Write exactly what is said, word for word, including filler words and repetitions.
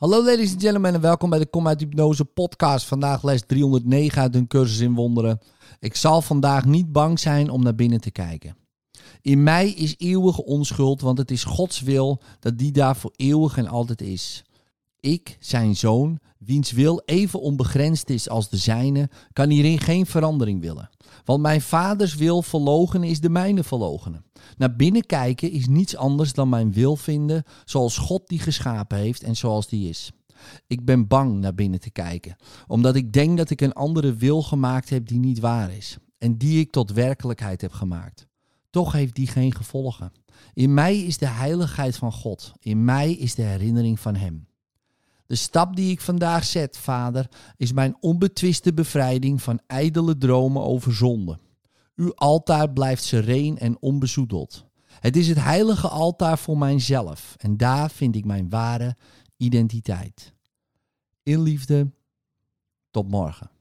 Hallo ladies and gentlemen en welkom bij de Kom uit Hypnose podcast. Vandaag les driehonderdnegen uit hun cursus in wonderen. Ik zal vandaag niet bang zijn om naar binnen te kijken. In mij is eeuwige onschuld, want het is Gods wil dat die daar voor eeuwig en altijd is. Ik, zijn zoon, wiens wil even onbegrensd is als de zijne, kan hierin geen verandering willen. Want mijn vaders wil verloochenen is de mijne verloochenen. Naar binnen kijken is niets anders dan mijn wil vinden zoals God die geschapen heeft en zoals die is. Ik ben bang naar binnen te kijken, omdat ik denk dat ik een andere wil gemaakt heb die niet waar is. En die ik tot werkelijkheid heb gemaakt. Toch heeft die geen gevolgen. In mij is de heiligheid van God. In mij is de herinnering van Hem. De stap die ik vandaag zet, Vader, is mijn onbetwiste bevrijding van ijdele dromen over zonde. Uw altaar blijft sereen en onbezoedeld. Het is het heilige altaar voor mijzelf en daar vind ik mijn ware identiteit. In liefde, tot morgen.